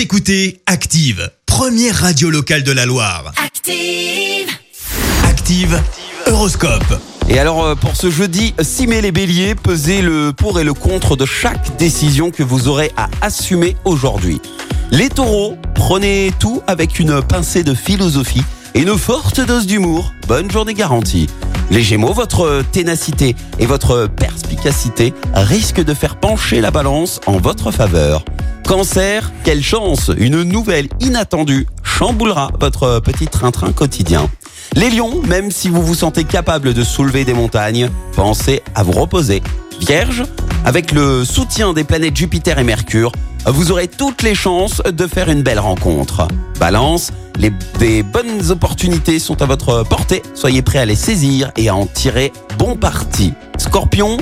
Vous écoutez Active, première radio locale de la Loire. Active. Active Horoscope. Et alors pour ce jeudi 6 mai, les béliers, pesez le pour et le contre de chaque décision que vous aurez à assumer aujourd'hui. Les taureaux, prenez tout avec une pincée de philosophie et une forte dose d'humour. Bonne journée garantie. Les Gémeaux, votre ténacité et votre perspicacité risquent de faire pencher la balance en votre faveur. Cancer, quelle chance, une nouvelle inattendue chamboulera votre petit train-train quotidien. Les lions, même si vous vous sentez capable de soulever des montagnes, pensez à vous reposer. Vierge, avec le soutien des planètes Jupiter et Mercure, vous aurez toutes les chances de faire une belle rencontre. Balance, des bonnes opportunités sont à votre portée. Soyez prêts à les saisir et à en tirer bon parti. Scorpion,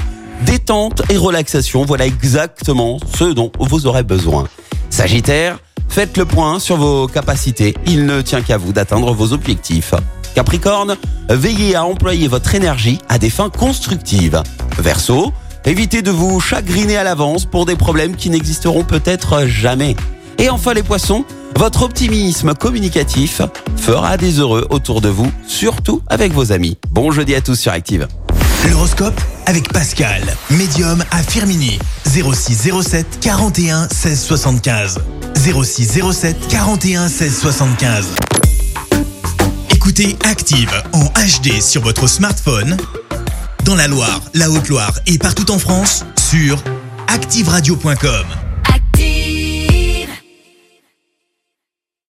détente et relaxation, voilà exactement ce dont vous aurez besoin. Sagittaire, faites le point sur vos capacités. Il ne tient qu'à vous d'atteindre vos objectifs. Capricorne, veillez à employer votre énergie à des fins constructives. Verseau, évitez de vous chagriner à l'avance pour des problèmes qui n'existeront peut-être jamais. Et enfin les poissons, votre optimisme communicatif fera des heureux autour de vous, surtout avec vos amis. Bon jeudi à tous sur Active. L'horoscope avec Pascal, médium à Firmini, 0607 41 16 75. 0607 41 16 75. Écoutez Active en HD sur votre smartphone. Dans la Loire, la Haute-Loire et partout en France sur activeradio.com.